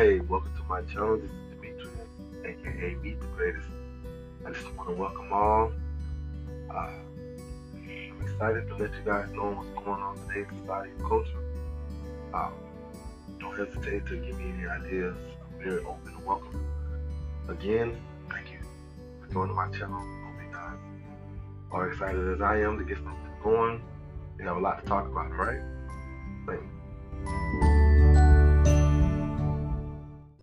Hey, welcome to my channel. This is Dimitri, aka Meet the Greatest. I just want to welcome all. I'm excited to let you guys know what's going on today in society and culture. Don't hesitate to give me any ideas. I'm very open and welcome. Again, thank you for joining my channel. Hope you guys are excited as I am to get something going. We have a lot to talk about, right? Thank you.